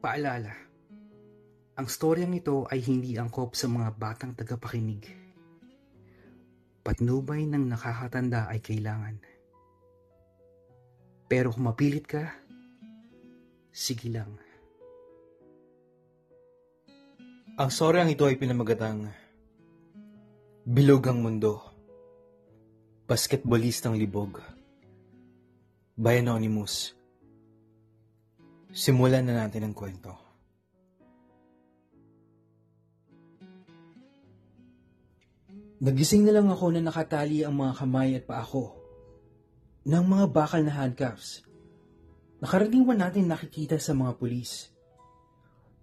Paalala, ang storyang ito ay hindi angkop sa mga batang tagapakinig. Patnubay ng nakakatanda ay kailangan. Pero kung mapilit ka, sige lang. Ang storyang ito ay pinamagatang Bilog ang Mundo, Basketballistang Libog, by Anonymous. Simulan na natin ang kwento. Nagising na lang ako na nakatali ang mga kamay at paa ko ng mga bakal na handcuffs. Nakaraniwan natin nakikita sa mga pulis.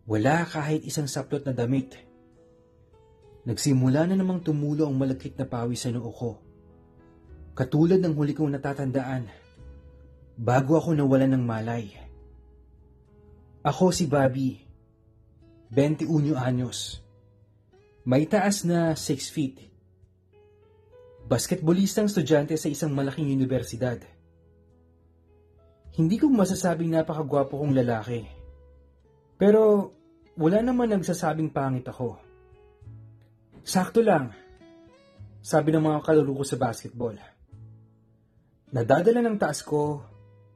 Wala kahit isang saplot na damit. Nagsimula na namang tumulo ang malagkit na pawis sa noo ko. Katulad ng huli kong natatandaan, bago ako nawalan ng malay. Ako si Bobby, 21 anyos, may taas na 6 feet, basketballistang estudyante sa isang malaking universidad. Hindi ko masasabing napakagwapo kong lalaki, pero wala naman nagsasabing pangit ako. Sakto lang, sabi ng mga kalaro ko sa basketball. Nadadala ng taas ko,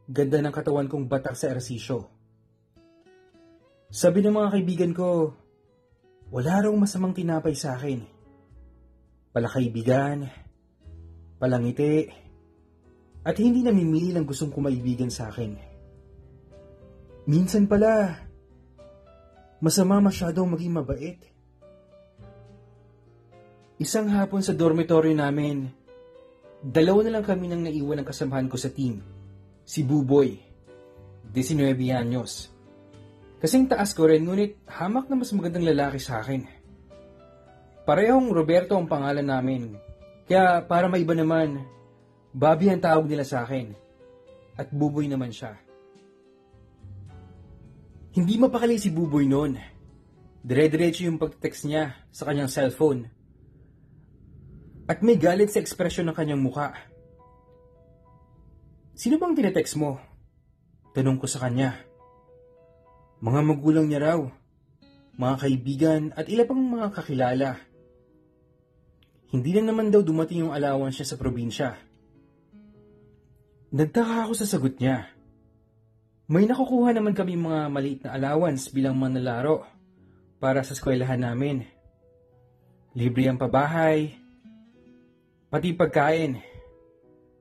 ganda ng katawan kong batak sa ehersisyo. Sabi ng mga kaibigan ko, wala raw masamang tinapay sa akin. Palakaibigan, palangiti, at hindi namimili ng gustong kumaibigan sa akin. Minsan pala, masama masyadong maging mabait. Isang hapon sa dormitoryo namin, dalawa na lang kami nang naiwan ng kasamahan ko sa team, si Buboy, 19 anyos. Kasing taas ko rin, ngunit hamak na mas magandang lalaki sa akin. Parehong Roberto ang pangalan namin, kaya para maiba naman, Bobby ang tawag nila sa akin, at Buboy naman siya. Hindi mapakali si Buboy noon. Dire-diretso yung pag-text niya sa kanyang cellphone. At may galit sa ekspresyon ng kanyang mukha. Sino bang tinetext mo? Tanong ko sa kanya. Mga magulang niya raw, mga kaibigan at ilan pang mga kakilala. Hindi na naman daw dumating yung allowance niya sa probinsya. Nagtaka ako sa sagot niya. May nakukuha naman kami mga maliit na allowance bilang manlalaro para sa eskwelahan namin. Libre ang pabahay, pati pagkain.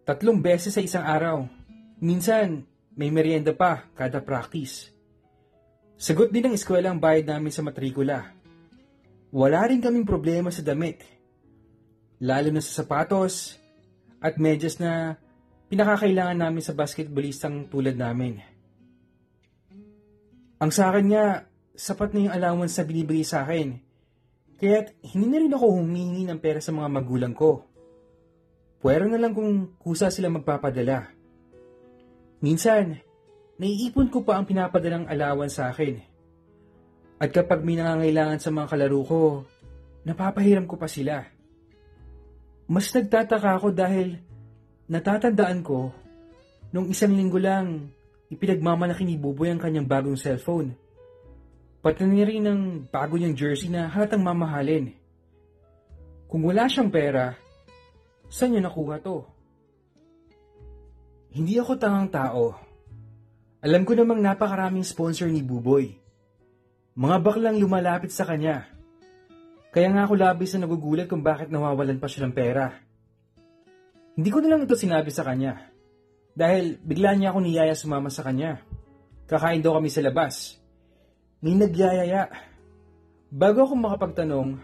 3 beses sa isang araw. Minsan, may merienda pa kada practice. Sagot din ng eskwela ang bayad namin sa matrikula. Wala rin kaming problema sa damit, lalo na sa sapatos at medyas na pinakakailangan namin sa basketballistang tulad namin. Ang sa akin nga, sapat na yung allowance na binibigay sa akin, kaya't hindi na rin ako humingi ng pera sa mga magulang ko. Pwera na lang kung kusa sila magpapadala. Minsan, naiipon ko pa ang pinapadalang alawan sa akin. At kapag may nangangailangan sa mga kalaro ko, napapahiram ko pa sila. Mas nagtataka ako dahil natatandaan ko, nung isang linggo lang, ipinagmamalaki ni Buboy ang kanyang bagong cellphone. Pati na rin ang bago niyang jersey na halatang mamahalin. Kung wala siyang pera, saan niya nakuha to? Hindi ako tangang tao. Alam ko namang napakaraming sponsor ni Buboy. Mga baklang lumalapit sa kanya. Kaya nga ako labis na nagugulat kung bakit nawawalan pa siya ng pera. Hindi ko na lang ito sinabi sa kanya. Dahil bigla niya ako niyaya sumama sa kanya. Kakain daw kami sa labas. May nagyayaya. Bago ako makapagtanong,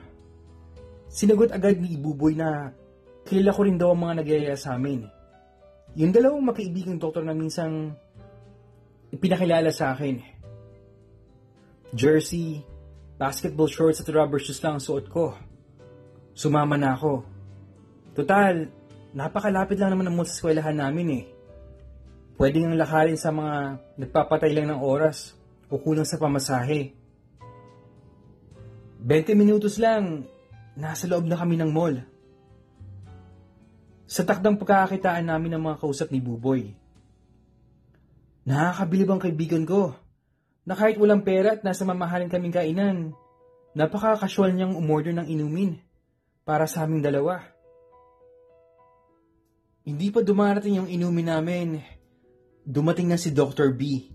sinagot agad ni Buboy na kilala ko rin daw ang mga nagyayaya sa amin. Yung dalawang magkaibigang doktor na minsang pinakilala sa akin. Jersey, basketball shorts at rubber shoes lang ang suot ko. Sumama na ako. Total, napakalapit lang naman ang mall sa eskwelahan namin eh. Pwede nang lakarin sa mga nagpapatay lang ng oras o kulang sa pamasahe. 20 minutos lang, nasa loob na kami ng mall. Sa takdang pagkakakitaan namin ng mga kausap ni Buboy. Nakakabilib ang kaibigan ko na kahit walang pera at nasa mamahalin kaming kainan, napaka-casual niyang umorder ng inumin para sa aming dalawa. Hindi pa dumarating yung inumin namin, dumating na si Dr. B.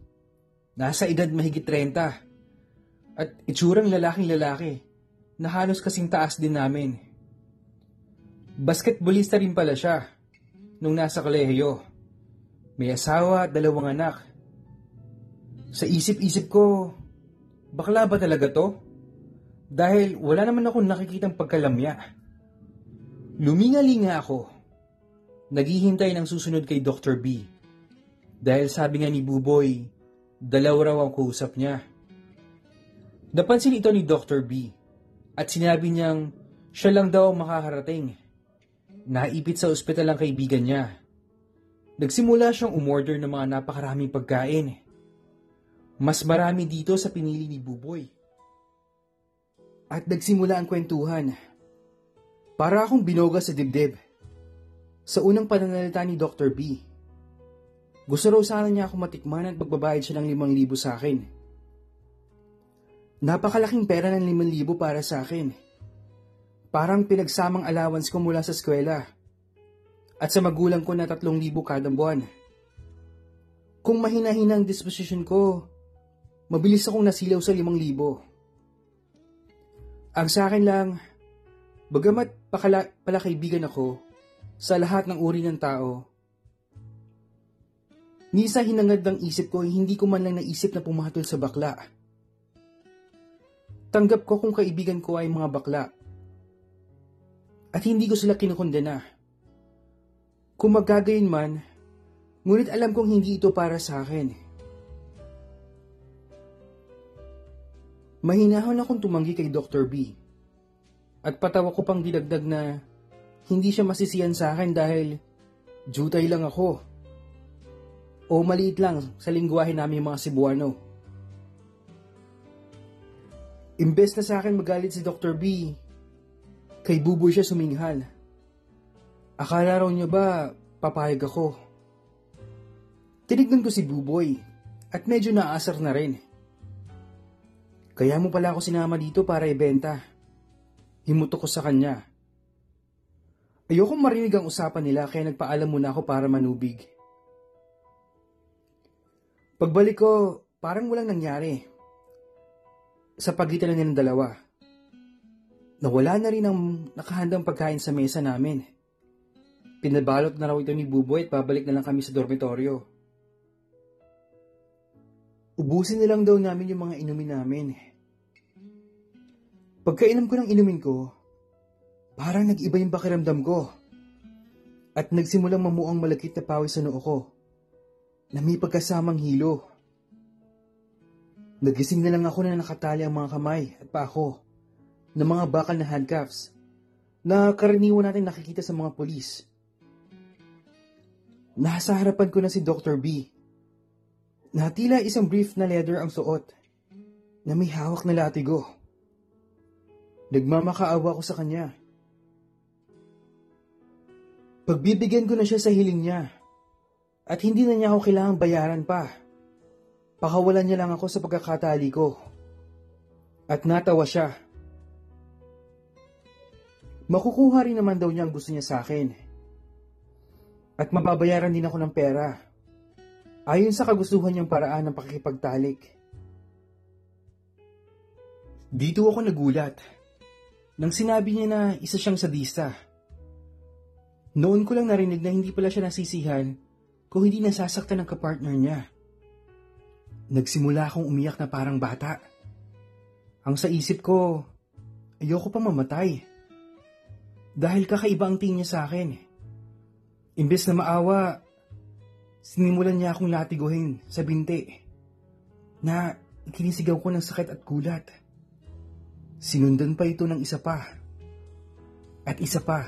Nasa edad mahigit 30 at itsurang lalaking-lalaki na halos kasing taas din namin. Basketballista rin pala siya nung nasa kolehiyo. May asawa at 2 anak. Sa isip-isip ko, bakla ba talaga to? Dahil wala naman akong nakikitang pagkalamya. Lumingalinga ako. Naghihintay ng susunod kay Dr. B. Dahil sabi nga ni Buboy, 2 raw ang kausap niya. Napansin ito ni Dr. B. At sinabi niyang siya lang daw makakarating. Naipit sa ospital ang kaibigan niya. Nagsimula siyang umorder ng mga napakaraming pagkain. Mas marami dito sa pinili ni Buboy. At nagsimula ang kwentuhan. Para akong binoga sa dibdib. Sa unang pananalita ni Dr. B. Gusto raw sana niya ako matikman at pagbabayad siya ng 5,000 sa akin. Napakalaking pera ng 5,000 para sa akin. Parang pinagsamang allowance ko mula sa eskwela. At sa magulang ko na 3,000 kada buwan. Kung mahina-hina ang disposition ko, mabilis akong nasilaw sa 5,000. Ang sa akin lang, bagamat palakaibigan ako sa lahat ng uri ng tao, nisa hinangad ng isip ko, hindi ko man lang naisip na pumatol sa bakla. Tanggap ko kung kaibigan ko ay mga bakla. At hindi ko sila kinukondena. Kung magagayon man, ngunit alam kong hindi ito para sa akin. Mahinahon akong tumanggi kay Dr. B. At patawa ko pang didagdag na hindi siya masisiyan sa akin dahil jutay lang ako. O maliit lang sa lingwahe namin mga Cebuano. Imbes na sa akin magalit si Dr. B, kay Buboy siya suminghal. Akala raw niya ba papayag ako? Tinignan ko si Buboy at medyo naasar na rin. Kaya mo pala ako sinama dito para ibenta. Himuto ko sa kanya. Ayokong marinig ang usapan nila kaya nagpaalam muna ako para manubig. Pagbalik ko, parang walang nangyari. Sa pagitan ng dalawa. Nawala na rin ang nakahandang pagkain sa mesa namin. Pinabalot na raw ito ni Buboy at babalik na lang kami sa dormitoryo. Ubusin na lang daw namin yung mga inumin namin. Pagkainom ko ng inumin ko, parang nag-iba yung pakiramdam ko. At nagsimulang mamuang malakit na pawis sa noo ko, na may pagkasamang hilo. Nagising na lang ako na nakatali ang mga kamay at pa ako ng mga bakal na handcuffs na karaniwan natin nakikita sa mga polis. Nasa harapan ko na si Dr. B. Na tila isang brief na leather ang suot na may hawak na latigo. Nagmamakaawa ko sa kanya. Pagbibigyan ko na siya sa hiling niya at hindi na niya ako kailangang bayaran pa. Pakawalan niya lang ako sa pagkakatali ko. At natawa siya. Makukuha rin naman daw niya ang gusto niya sa akin. At mababayaran din ako ng pera. Ayon sa kagustuhan niyang paraan ng pakikipagtalik. Dito ako nagulat nang sinabi niya na isa siyang sadista. Noon ko lang narinig na hindi pala siya nasisihan kung hindi nasasaktan ng kapartner niya. Nagsimula akong umiyak na parang bata. Ang sa isip ko, ayoko pang mamatay. Dahil kakaiba ang tingin niya sa akin. Imbes na maawa, sinimulan niya akong latiguhin sa binti na ikinisigaw ko ng sakit at gulat. Sinundan pa ito ng isa pa at isa pa.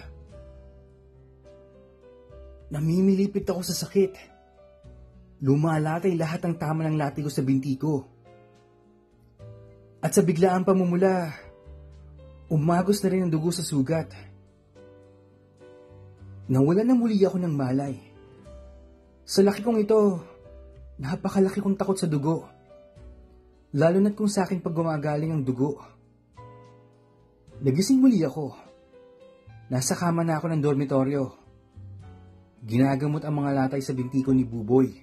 Namimilipit ako sa sakit. Lumalatay lahat ng tama ng latigo sa binti ko. At sa biglaang pamumula, umagos na rin ang dugo sa sugat. Nawalan na muli ako ng malay. Sa laki kong ito, napakalaki kong takot sa dugo. lalo na't kung sa akin pag gumagaling ang dugo. Nagising muli ako. Nasa kama na ako ng dormitoryo. Ginagamot ang mga latay sa binti ko ni Buboy.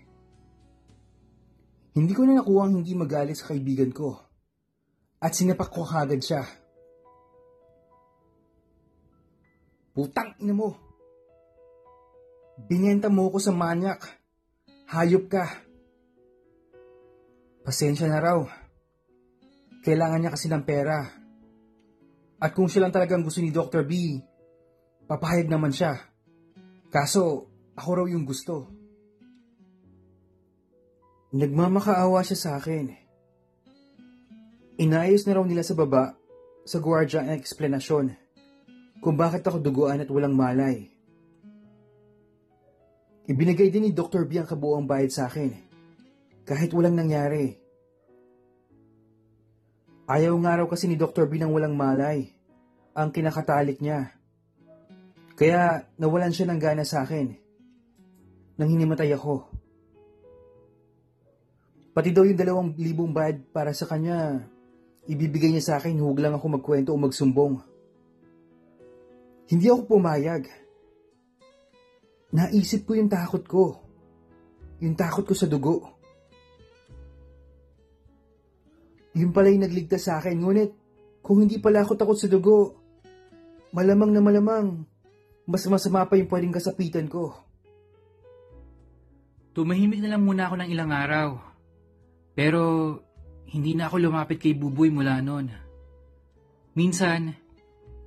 Hindi ko na nakuha ang hindi magalit sa kaibigan ko at sinapak ko agad siya. Putang ina mo! Binenta mo ko sa manyak! Hayop ka! Pasensya na raw. Kailangan niya kasi ng pera. At kung siya lang talagang gusto ni Dr. B, papahayag naman siya. Kaso, ako raw yung gusto. Nagmamakaawa siya sa akin. Inayos na raw nila sa baba sa guwardiya ang eksplanasyon kung bakit ako duguan at walang malay. Ibinigay din ni Dr. B ang kabuuang bayad sa akin. Kahit walang nangyari. Ayaw nga raw kasi ni Dr. B ng walang malay ang kinakatalik niya. Kaya nawalan siya ng gana sa akin nang hinimatay ako. Pati daw yung 2,000 bayad para sa kanya, ibibigay niya sa akin huwag lang ako magkwento o magsumbong. Hindi ako pumayag. Naisip ko yung takot ko. Yung takot ko sa dugo. Yun pala'y nagligtas sa akin, ngunit kung hindi pala ako takot sa dugo, malamang na malamang, mas masama pa yung pwedeng kasapitan ko. Tumahimik na lang muna ako ng ilang araw, pero hindi na ako lumapit kay Buboy mula noon. Minsan,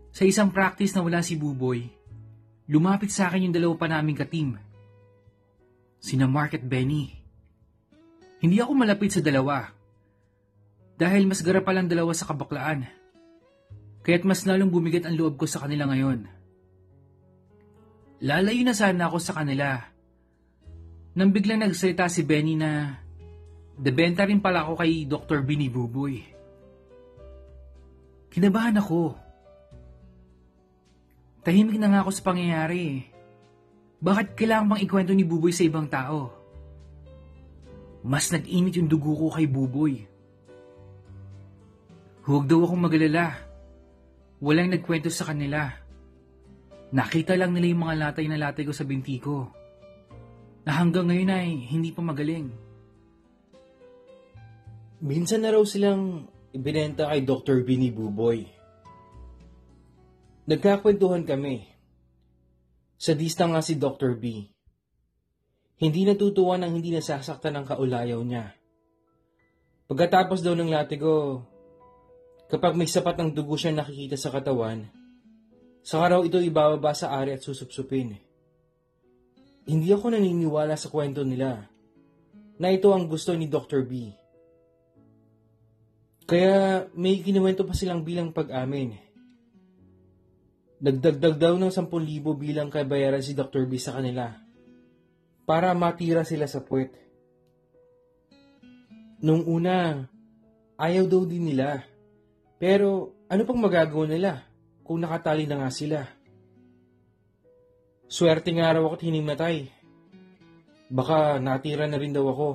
sa isang practice na wala si Buboy, lumapit sa akin yung 2 pa naming ka-team. Sina Mark at Benny. Hindi ako malapit sa 2. Dahil mas gara palang 2 sa kabaklaan, kaya't mas lalong bumigat ang loob ko sa kanila ngayon. Lalayo na sana ako sa kanila, nang biglang nagsalita si Benny na debenta rin pala ako kay Dr. Bini Buboy. Kinabahan ako. Tahimik na nga ako sa pangyayari. Bakit kailangan bang ikwento ni Buboy sa ibang tao? Mas nag-init yung dugo ko kay Buboy. Huwag daw akong magalala. Walang nagkwento sa kanila. Nakita lang nila yung mga latay na latay ko sa binti ko, na hanggang ngayon ay hindi pa magaling. Minsan na raw silang ibinenta kay Dr. Bini Buboy. Nagkakwentuhan kami. Sadista nga si Dr. B. Hindi natutuwa nang hindi nasasaktan ang kaulayaw niya. Pagkatapos daw ng latigo, kapag may sapat ng dugo siya nakikita sa katawan, saka raw ito ibababa sa ari at susupsupin. Hindi ako naniniwala sa kwento nila na ito ang gusto ni Dr. B. Kaya may kinuwento pa silang bilang pag-amin. Nagdagdag daw ng 10,000 bilang kabayaran si Dr. B sa kanila para matira sila sa puwet. Nung una, ayaw daw din nila. Pero ano pang magagawa nila kung nakatali na nga sila? Swerte nga raw ako't hinimatay. Baka natira na rin daw ako.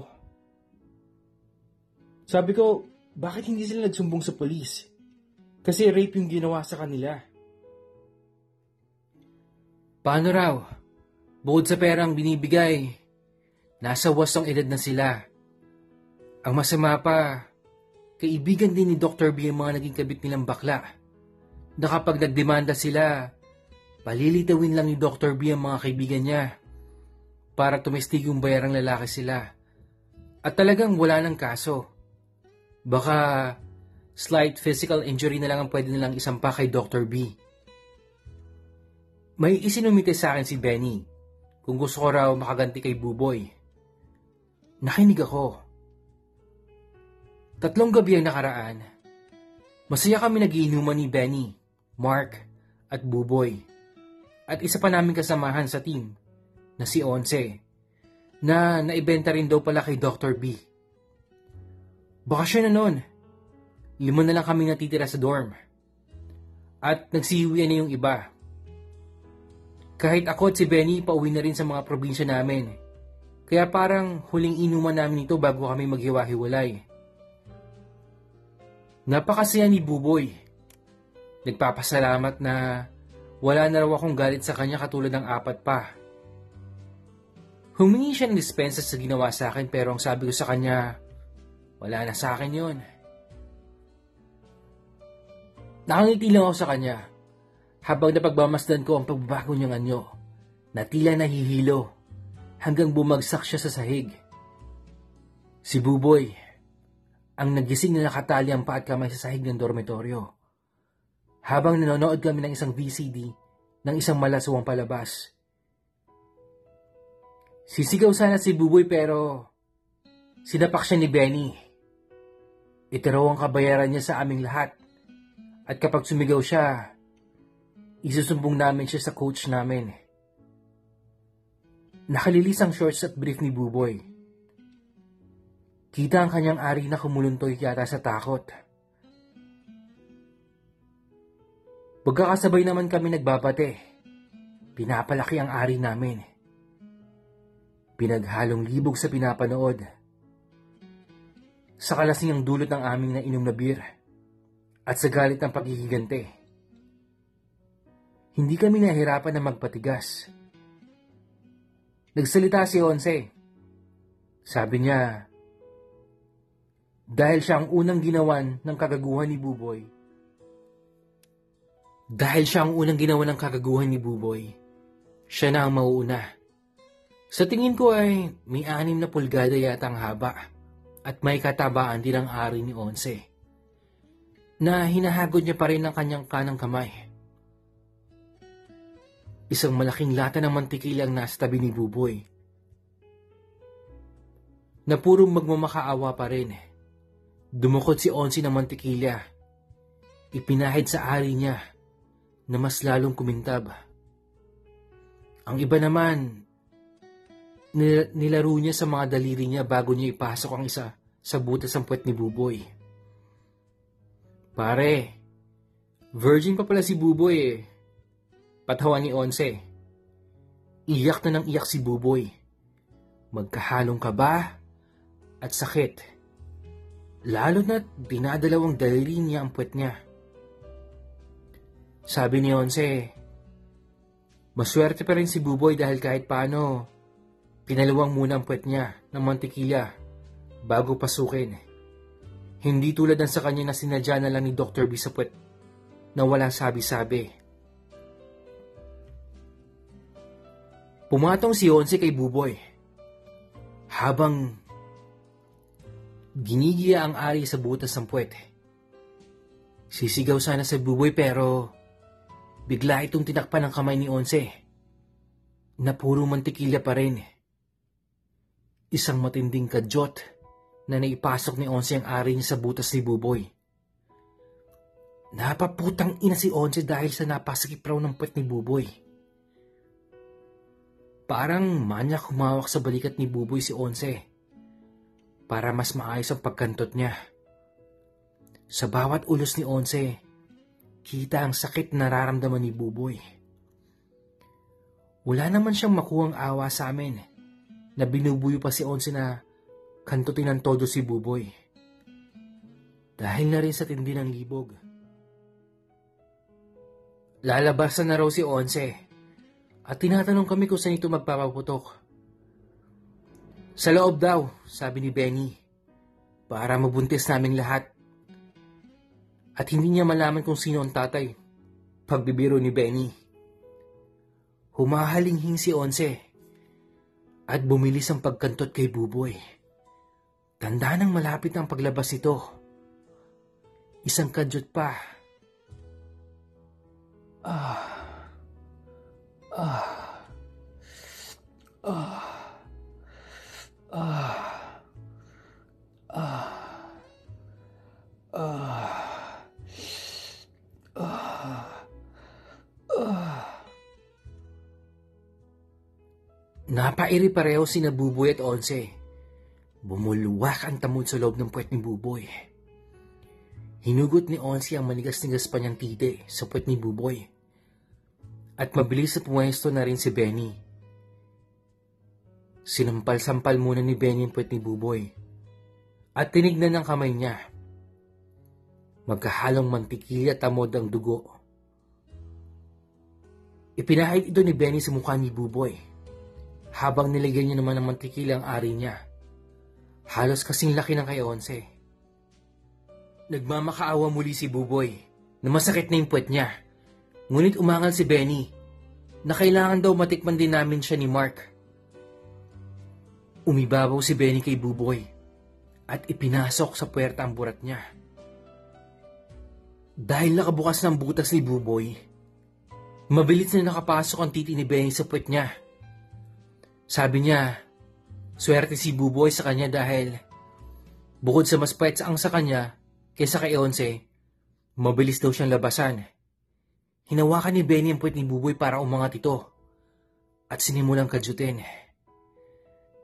Sabi ko, bakit hindi sila nagsumbong sa polis? Kasi rape yung ginawa sa kanila. Paano raw? Bukod sa perang binibigay, nasa wastong edad na sila. Ang masama pa, kaibigan din ni Dr. B ang mga naging kabit nilang bakla, na kapag nagdemanda sila, palilitawin lang ni Dr. B ang mga kaibigan niya para tumestig yung bayarang lalaki sila. At talagang wala ng kaso. Baka slight physical injury na lang ang pwede nilang isampa kay Dr. B. May isinumite sa akin si Benny kung gusto ko raw makaganti kay Buboy. Nakinig ako. 3 gabi ang nakaraan. Masaya kami nagiinuman ni Benny, Mark, at Buboy. At isa pa naming kasamahan sa team na si Once na naibenta rin daw pala kay Dr. B. Bakasyon na nun. 5 na lang kami natitira sa dorm. At nagsihiwian na yung iba. Kahit ako at si Benny pauwi na rin sa mga probinsya namin. Kaya parang huling inuman namin ito bago kami maghiwa-hiwalay. Napakasaya ni Buboy. Nagpapasalamat na wala na raw akong galit sa kanya katulad ng apat pa. Humingi siya ng dispensa sa ginawa sa akin pero ang sabi ko sa kanya, wala na sa akin yun. Nakangiti lang ako sa kanya habang napagmamasdan ko ang pagbabago niyang anyo na tila nahihilo hanggang bumagsak siya sa sahig. Si Buboy ang nagising na nakatali ang paa at kamay sa sahig ng dormitoryo habang nanonood kami ng isang VCD ng isang malasuwang palabas. Sisigaw sana si Buboy pero sinapak siya ni Benny. Itiro ang kabayaran niya sa aming lahat at kapag sumigaw siya, isusumbong namin siya sa coach namin. Nakalilis ang shorts at brief ni Buboy. Kita ang kanyang ari na kumuluntoy yata sa takot. Pagkakasabay naman kami nagbabate. Pinapalaki ang ari namin. Pinaghalong libog sa pinapanood. Sa kalasing ang dulot ng aming nainom na beer at sa galit ng paghihigante. Hindi kami nahirapan na magpatigas. Nagsalita si Onse. Sabi niya, dahil siya ang unang ginawan ng kagaguhan ni Buboy. Siya na ang mauuna. Sa tingin ko ay may 6 na pulgada yata ang haba at may katabaan din ang ari ni Onse na hinahagod niya pa rin ang kanyang kanang kamay. Isang malaking lata ng mantikila ang nasa tabi ni Buboy na purong magmamakaawa pa rin. Dumukot si Onsi ng mantikilya. Ipinahid sa ari niya na mas lalong kumintab. Ang iba naman, nilaro niya sa mga daliri niya bago niya ipasok ang isa sa butas ng puwet ni Buboy. Pare, virgin pa pala si Buboy eh. Patawa ni Onse. Iyak na nang iyak si Buboy. Magkahalong kaba at sakit. Lalo na dinadalawang daliri niya ang puwet niya. Sabi ni Onse, maswerte pa rin si Buboy dahil kahit paano, pinalawang muna ang puwet niya ng mantikila bago pasukin. Hindi tulad ng sa kanya na sinadya na lang ni Dr. B sa puwet na walang sabi-sabi. Pumatong si Onse kay Buboy habang ginigiya ang ari sa butas ng puwet. Sisigaw sana si Buboy pero bigla itong tinakpan ng kamay ni Onse na puro mantikilya pa rin. Isang matinding kadyot na naipasok ni Onse ang ari niya sa butas ni Buboy. Napaputang ina si Onse dahil sa napasakip raw ng puwet ni Buboy. Parang manyak humawak sa balikat ni Buboy si Onse para mas maayos ang pagkantot niya. Sa bawat ulos ni Onse, kita ang sakit na nararamdaman ni Buboy. Wala naman siyang makuhang awa sa amin na binubuyo pa si Onse na kantutin ng todo si Buboy. Dahil na rin sa tindi ng libog. Lalabasan na raw si Onse at tinatanong kami kung saan ito magpapaputok. Sa loob daw, sabi ni Benny, para mabuntis naming lahat. At hindi niya malaman kung sino ang tatay, pagbibiro ni Benny. Humahalinghing si Onse at bumilis ang pagkantot kay Buboy. Tanda nang malapit ang paglabas nito. Isang kadyot pa. Napairi pareho sina Buboy at Onse. Bumuluwak ang tamod sa loob ng puwet ni Buboy. Hinugot ni Onse ang manigas-nigas pa niyang titi sa puwet ni Buboy. At mabilis at pumuwesto na rin si Benny. Sinampal-sampal muna ni Benny ang puwet ni Buboy at tinignan ang kamay niya. Magkahalong mantikilya at amod ang dugo. Ipinahid ito ni Benny sa mukha ni Buboy. Habang nilagay niya naman ng mantikilya ang ari niya. Halos kasing laki ng kay Onse. Nagmamakaawa muli si Buboy na masakit na yung puwet niya. Ngunit umangal si Benny na kailangan daw matikman din namin siya ni Mark. Umibabaw si Benny kay Buboy at ipinasok sa puwerta ang burat niya. Dahil nakabukas ng butas ni Buboy, mabilis na nakapasok ang titi ni Benny sa puwet niya. Sabi niya, swerte si Buboy sa kanya dahil bukod sa mas pahit ang sa kanya kaysa kay Onse, mabilis daw siyang labasan. Hinawakan ni Benny ang puwet ni Buboy para umangat ito at sinimulang kadyutin.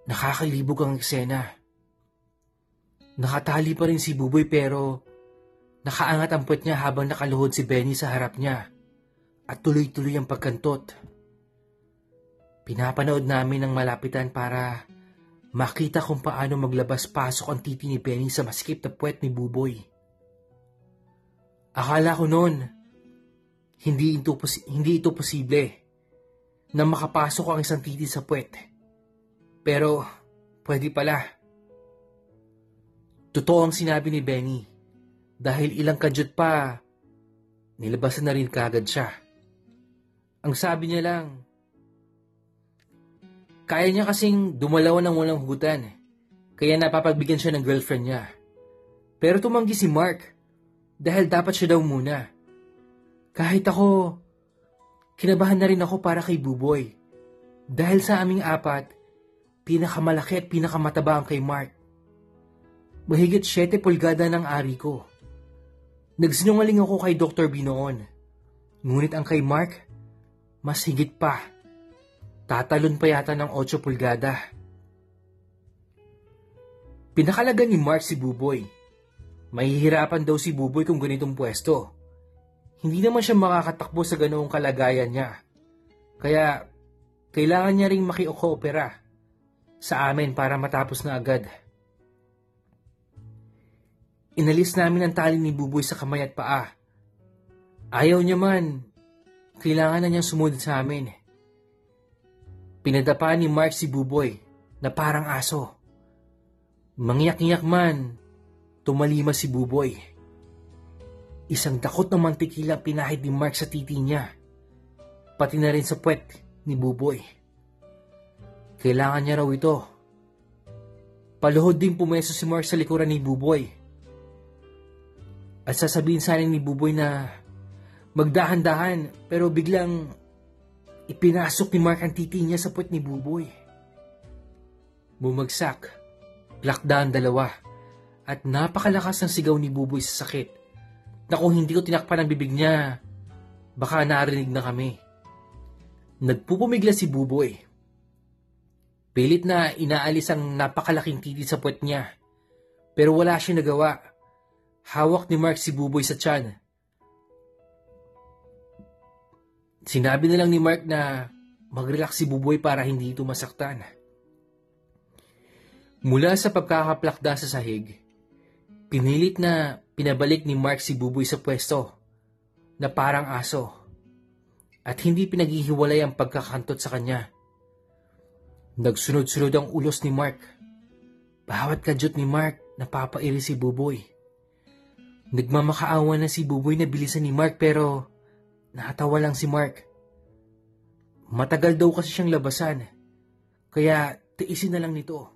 Nakakalibog ang eksena. Nakatali pa rin si Buboy pero nakaangat ang puwet niya habang nakaluhod si Benny sa harap niya at tuloy-tuloy ang pagkantot. Pinapanood namin ang malapitan para makita kung paano maglabas-pasok ang titi ni Benny sa masikip na puwet ni Buboy. Akala ko noon, hindi ito posible na makapasok ang isang titi sa puwet. Pero pwede pala. Totoo ang sinabi ni Benny dahil ilang kadyot pa nilabasan na rin kagad siya. Ang sabi niya lang, kaya niya kasing dumalaw ng walang hugutan kaya napapagbigyan siya ng girlfriend niya. Pero tumanggi si Mark dahil dapat siya daw muna. Kahit ako, kinabahan na rin ako para kay Buboy. Dahil sa aming apat, pinakamalaki at pinakamataba ang kay Mark. Mahigit 7 pulgada ng ari ko. Nagsinungaling ako kay Dr. B noon. Ngunit ang kay Mark, mas higit pa. Tatalon pa yata ng 8 pulgada. Pinakalagan ni Mark si Buboy. Mahihirapan daw si Buboy kung ganitong pwesto. Hindi naman siya makakatakbo sa ganoong kalagayan niya. Kaya, kailangan niya ring makikoopera sa amin para matapos na agad. Inalis namin ang tali ni Buboy sa kamay at paa. Ayaw niya man, kailangan na niyang sumunod sa amin. Pinadapa ni Mark si Buboy na parang aso. Mangyak-ngyak man, tumalima si Buboy. Isang dakot ng mantikila pinahid ni Mark sa titi niya, pati na rin sa puwet ni Buboy. Kailangan niya raw ito. Paluhod din pumeso si Mark sa likuran ni Buboy. At sasabihin sana ni Buboy na magdahan-dahan pero biglang ipinasok ni Mark ang titi niya sa puwet ni Buboy. Bumagsak, lakda ang dalawa at napakalakas ng sigaw ni Buboy sa sakit. Na kung hindi ko tinakpan ang bibig niya, baka narinig na kami. Nagpupumigla si Buboy. Pilit na inaalis ang napakalaking titi sa puwet niya. Pero wala siyang nagawa. Hawak ni Mark si Buboy sa tiyan. Sinabi na lang ni Mark na mag-relax si Buboy para hindi ito masaktan. Mula sa pagkakaplakda sa sahig, pinilit na pinabalik ni Mark si Buboy sa pwesto na parang aso at hindi pinaghihiwalay ang pagkakantot sa kanya. Nagsunod-sunod ang ulos ni Mark. Bawat kadyot ni Mark napapairi si Buboy. Nagmamakaawa na si Buboy na bilisan ni Mark pero natawa lang si Mark. Matagal daw kasi siyang labasan kaya tiisin na lang nito.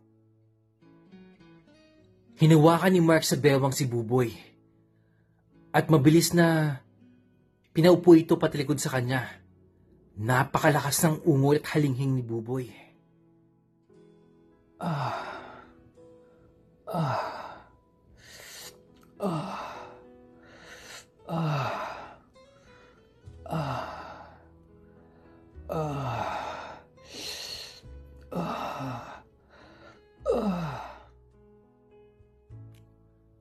Hinawakan ni Mark sa bewang si Buboy at mabilis na pinaupo ito patilikod sa kanya. Napakalakas ng ungol at halinghing ni Buboy.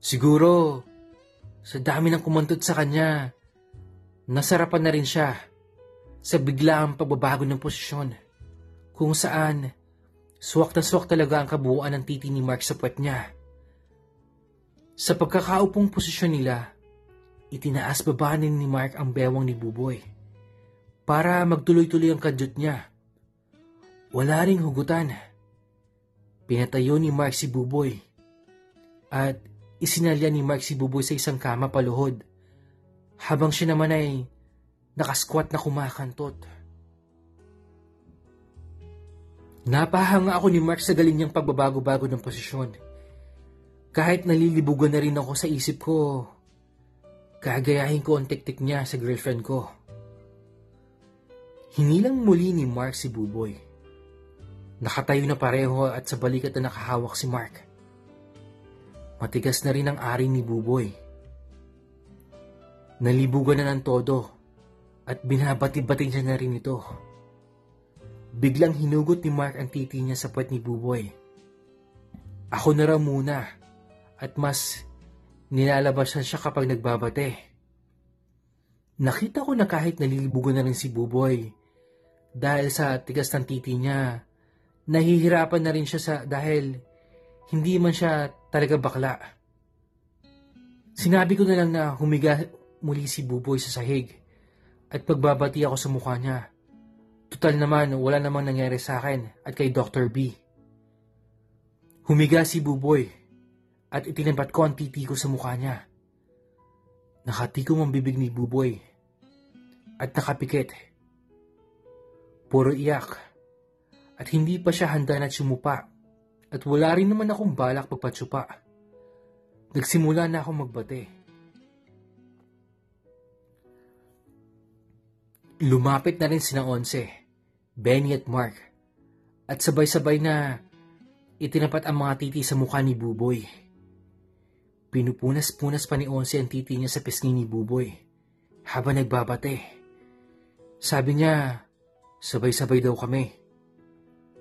Siguro, sa dami ng kumantot sa kanya, nasarapan na rin siya sa biglaang pagbabago ng posisyon kung saan suwak na suwak talaga ang kabuuan ng titi ni Mark sa puwet niya. Sa pagkakaupong posisyon nila, Itinaas babanin ni Mark ang bewang ni Buboy para magtuloy-tuloy ang kadyot niya. Wala ring hugutan. Pinatayo ni Mark si Buboy at isinalya ni Mark si Buboy sa isang kama paluhod habang siya naman ay nakasquat na kumakantot. Napahanga ako ni Mark sa galing niyang pagbabago-bago ng posisyon. Kahit nalilibugan na rin ako sa isip ko, kagayahin ko ang tektik niya sa girlfriend ko. Hinilang muli ni Mark si Buboy. Nakatayo na pareho at sa balikat na nakahawak si Mark. Matigas na rin ang ari ni Buboy. Nalibugan na ng todo at binabati-batin siya na rin ito. Biglang hinugot ni Mark ang titi niya sa puwet ni Buboy. Ako na raw muna at mas nilalabasan siya kapag nagbabate. Nakita ko na kahit nalilibugan na rin si Buboy dahil sa tigas ng titi niya, nahihirapan na rin siya dahil hindi man siya talaga bakla. Sinabi ko na lang na humiga muli si Buboy sa sahig at pagbabati ako sa mukha niya. Tutal naman, wala namang nangyari sa akin at kay Dr. B. Humiga si Buboy at itinampat ko ang titi ko sa mukha niya. Nakatikom ang bibig ni Buboy at nakapikit. Puro iyak at hindi pa siya handa na sumupa at wala rin naman akong balak pagpatsupa. Nagsimula na akong magbate. Lumapit na rin sina Onse, Benny at Mark, at sabay-sabay na itinapat ang mga titi sa mukha ni Buboy. Pinupunas-punas pa ni Onse ang titi niya sa pisngi ni Buboy habang nagbabate. Sabi niya, sabay-sabay daw kami.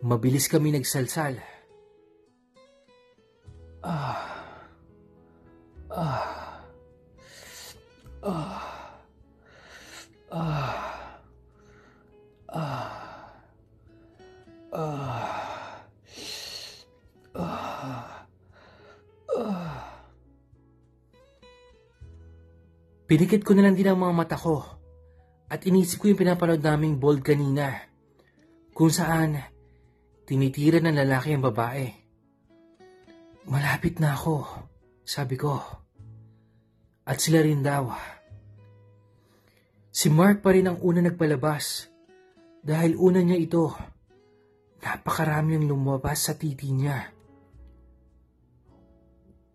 Mabilis kami nagsalsal. Pinikit ko na lang din ang mga mata ko at inisip ko yung pinapanood naming bold kanina kung saan tinitira ng lalaki ang babae. Malapit na ako, sabi ko. At sila rin daw. Si Mark pa rin ang una nagpalabas dahil una niya ito. Napakarami ang lumabas sa titi niya.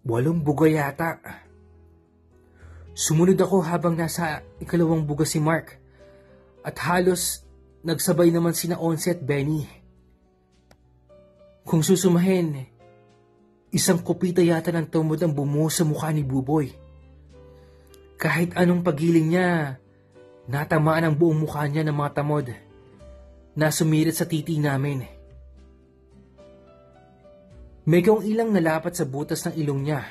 8 buga yata. Sumunod ako habang nasa ikalawang buga si Mark at halos nagsabay naman sina Onse at Benny. Kung susumahin, isang kopita yata ng tumod ang bumuo sa mukha ni Buboy. Kahit anong pagiling niya, natamaan ang buong mukha niya ng mga tamod na sumirit sa titi namin. May kaong ilang nalapat sa butas ng ilong niya.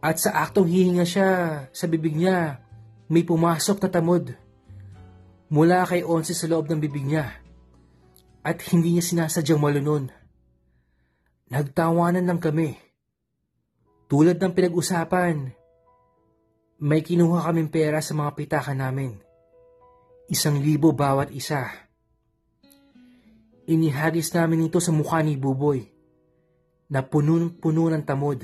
At sa aktong hihinga siya, sa bibig niya, may pumasok na tamod mula kay Onse sa loob ng bibig niya at hindi niya sinasadyang malunod. Nagtawanan lang kami. Tulad ng pinag-usapan, may kinuha kaming pera sa mga pitakan namin. 1,000 bawat isa. Inihagis namin ito sa mukha ni Buboy na punong-puno ng tamod.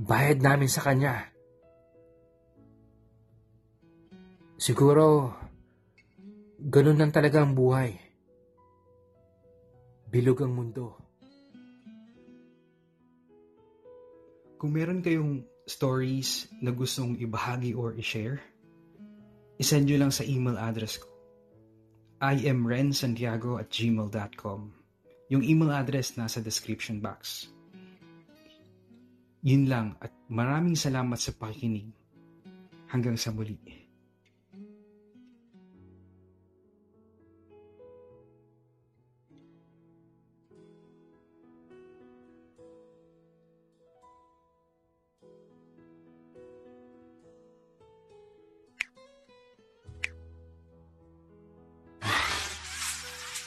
Bayad namin sa kanya. Siguro, ganun lang talaga ang buhay. Bilog ang mundo. Kung meron kayong stories na gustong ibahagi or i-share, isend nyo lang sa email address ko. iamrensantiago@gmail.com. Yung email address nasa description box. Yun lang at maraming salamat sa pakikinig. Hanggang sa muli.